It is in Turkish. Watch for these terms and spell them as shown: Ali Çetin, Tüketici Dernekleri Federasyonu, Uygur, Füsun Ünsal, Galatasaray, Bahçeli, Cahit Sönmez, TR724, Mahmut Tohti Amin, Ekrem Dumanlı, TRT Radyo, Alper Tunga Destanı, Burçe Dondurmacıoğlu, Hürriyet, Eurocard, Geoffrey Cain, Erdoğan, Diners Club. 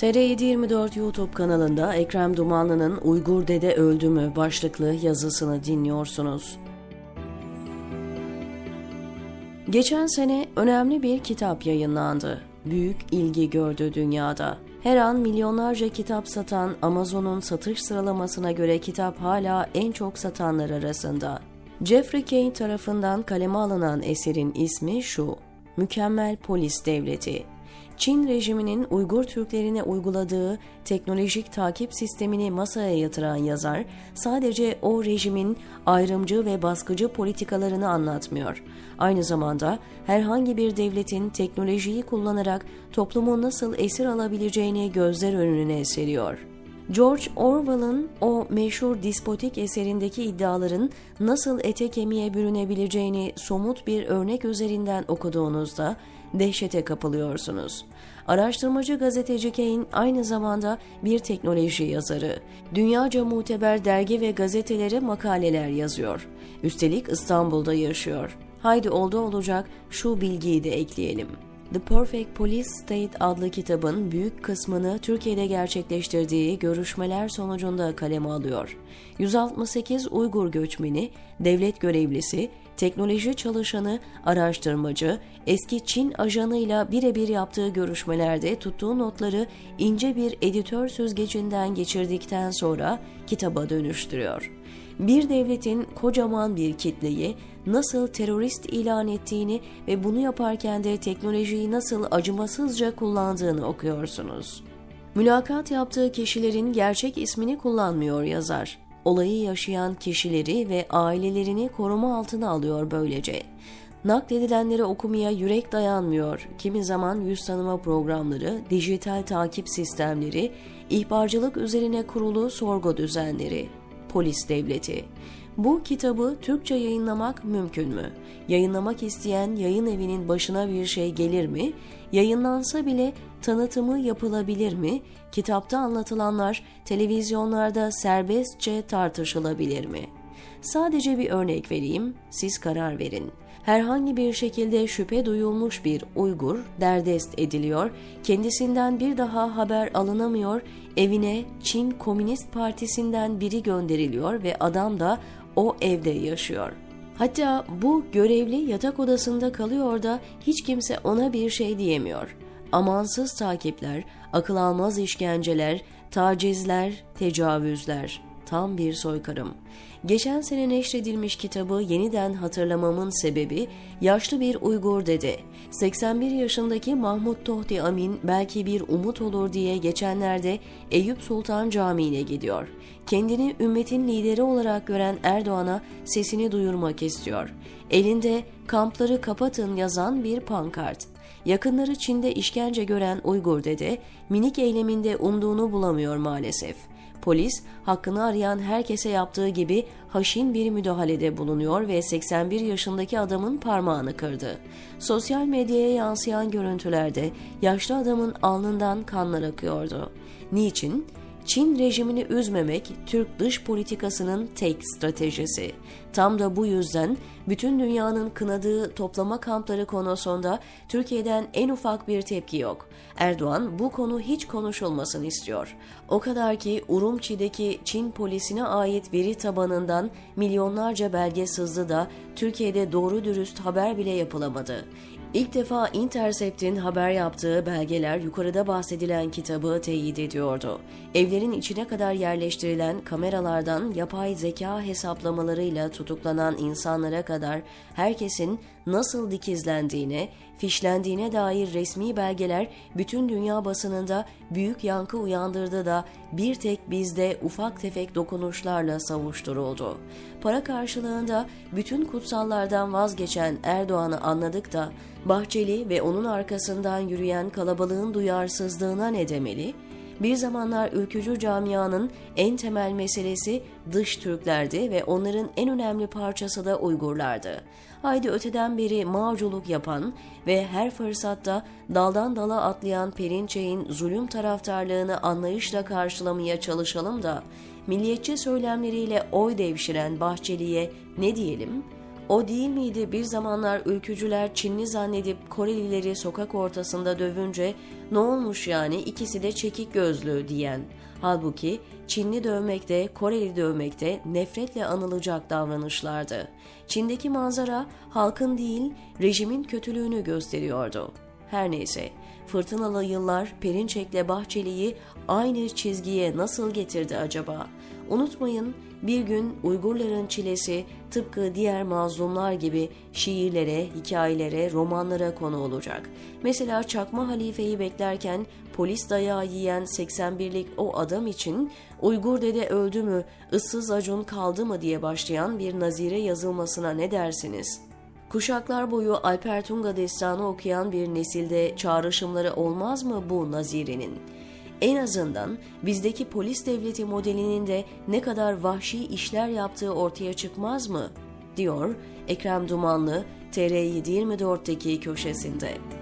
TR724 YouTube kanalında Ekrem Dumanlı'nın "Uygur Dede Öldü mü?" başlıklı yazısını dinliyorsunuz. Geçen sene önemli bir kitap yayınlandı. Büyük ilgi gördü dünyada. Her an milyonlarca kitap satan Amazon'un satış sıralamasına göre kitap hala en çok satanlar arasında. Geoffrey Cain tarafından kaleme alınan eserin ismi şu: Mükemmel Polis Devleti. Çin rejiminin Uygur Türklerine uyguladığı teknolojik takip sistemini masaya yatıran yazar, sadece o rejimin ayrımcı ve baskıcı politikalarını anlatmıyor. Aynı zamanda herhangi bir devletin teknolojiyi kullanarak toplumu nasıl esir alabileceğini gözler önüne seriyor. George Orwell'ın o meşhur dispotik eserindeki iddiaların nasıl ete kemiğe bürünebileceğini somut bir örnek üzerinden okuduğunuzda dehşete kapılıyorsunuz. Araştırmacı gazeteci Cain aynı zamanda bir teknoloji yazarı. Dünyaca muteber dergi ve gazetelere makaleler yazıyor. Üstelik İstanbul'da yaşıyor. Haydi oldu olacak şu bilgiyi de ekleyelim. The Perfect Police State adlı kitabın büyük kısmını Türkiye'de gerçekleştirdiği görüşmeler sonucunda kaleme alıyor. 168 Uygur göçmeni, devlet görevlisi, teknoloji çalışanı, araştırmacı, eski Çin ajanıyla birebir yaptığı görüşmelerde tuttuğu notları ince bir editör süzgecinden geçirdikten sonra kitaba dönüştürüyor. Bir devletin kocaman bir kitleyi nasıl terörist ilan ettiğini ve bunu yaparken de teknolojiyi nasıl acımasızca kullandığını okuyorsunuz. Mülakat yaptığı kişilerin gerçek ismini kullanmıyor yazar. Olayı yaşayan kişileri ve ailelerini koruma altına alıyor böylece. Nakledilenleri okumaya yürek dayanmıyor. Kimi zaman yüz tanıma programları, dijital takip sistemleri, ihbarcılık üzerine kurulu sorgu düzenleri. Polis Devleti. Bu kitabı Türkçe yayınlamak mümkün mü? Yayınlamak isteyen yayın evinin başına bir şey gelir mi? Yayınlansa bile tanıtımı yapılabilir mi? Kitapta anlatılanlar televizyonlarda serbestçe tartışılabilir mi? Sadece bir örnek vereyim, siz karar verin. Herhangi bir şekilde şüphe duyulmuş bir Uygur derdest ediliyor, kendisinden bir daha haber alınamıyor, evine Çin Komünist Partisi'nden biri gönderiliyor ve adam da o evde yaşıyor. Hatta bu görevli yatak odasında kalıyor da hiç kimse ona bir şey diyemiyor. Amansız takipler, akıl almaz işkenceler, tacizler, tecavüzler. Tam bir soykırım. Geçen sene neşredilmiş kitabı yeniden hatırlamamın sebebi yaşlı bir Uygur dede. 81 yaşındaki Mahmut Tohti Amin belki bir umut olur diye geçenlerde Eyüp Sultan Camii'ne gidiyor. Kendini ümmetin lideri olarak gören Erdoğan'a sesini duyurmak istiyor. Elinde "Kampları kapatın" yazan bir pankart. Yakınları Çin'de işkence gören Uygur dede minik eyleminde umduğunu bulamıyor maalesef. Polis, hakkını arayan herkese yaptığı gibi haşin bir müdahalede bulunuyor ve 81 yaşındaki adamın parmağını kırdı. Sosyal medyaya yansıyan görüntülerde yaşlı adamın alnından kanlar akıyordu. Niçin? Çin rejimini üzmemek Türk dış politikasının tek stratejisi. Tam da bu yüzden bütün dünyanın kınadığı toplama kampları konusunda Türkiye'den en ufak bir tepki yok. Erdoğan bu konu hiç konuşulmasını istiyor. O kadar ki Urumçi'deki Çin polisine ait veri tabanından milyonlarca belge sızdı da Türkiye'de doğru dürüst haber bile yapılamadı. İlk defa Intercept'in haber yaptığı belgeler yukarıda bahsedilen kitabı teyit ediyordu. Evlerin içine kadar yerleştirilen kameralardan yapay zeka hesaplamalarıyla tutuklanan insanlara kadar herkesin nasıl dikizlendiğine, fişlendiğine dair resmi belgeler bütün dünya basınında büyük yankı uyandırdı da bir tek bizde ufak tefek dokunuşlarla savuşturuldu. Para karşılığında bütün kutsallardan vazgeçen Erdoğan'ı anladık da Bahçeli ve onun arkasından yürüyen kalabalığın duyarsızlığına ne demeli? Bir zamanlar ülkücü camianın en temel meselesi dış Türklerdi ve onların en önemli parçası da Uygurlardı. Haydi öteden beri mağculuk yapan ve her fırsatta daldan dala atlayan Perinçek'in zulüm taraftarlığını anlayışla karşılamaya çalışalım da milliyetçi söylemleriyle oy devşiren Bahçeli'ye ne diyelim? O değil miydi bir zamanlar ülkücüler Çinli zannedip Korelileri sokak ortasında dövünce ne olmuş yani ikisi de çekik gözlü diyen? Halbuki Çinli dövmekte, Koreli dövmekte nefretle anılacak davranışlardı. Çin'deki manzara halkın değil, rejimin kötülüğünü gösteriyordu. Her neyse, fırtınalı yıllar Perinçek'le Bahçeli'yi aynı çizgiye nasıl getirdi acaba? Unutmayın, bir gün Uygurların çilesi tıpkı diğer mazlumlar gibi şiirlere, hikayelere, romanlara konu olacak. Mesela Çakma Halife'yi beklerken polis dayağı yiyen 81'lik o adam için Uygur dede öldü mü, ıssız Acun kaldı mı diye başlayan bir nazire yazılmasına ne dersiniz? Kuşaklar boyu Alper Tunga Destanı okuyan bir nesilde çağrışımları olmaz mı bu nazirenin? En azından bizdeki polis devleti modelinin de ne kadar vahşi işler yaptığı ortaya çıkmaz mı? Diyor Ekrem Dumanlı, TR724'teki köşesinde.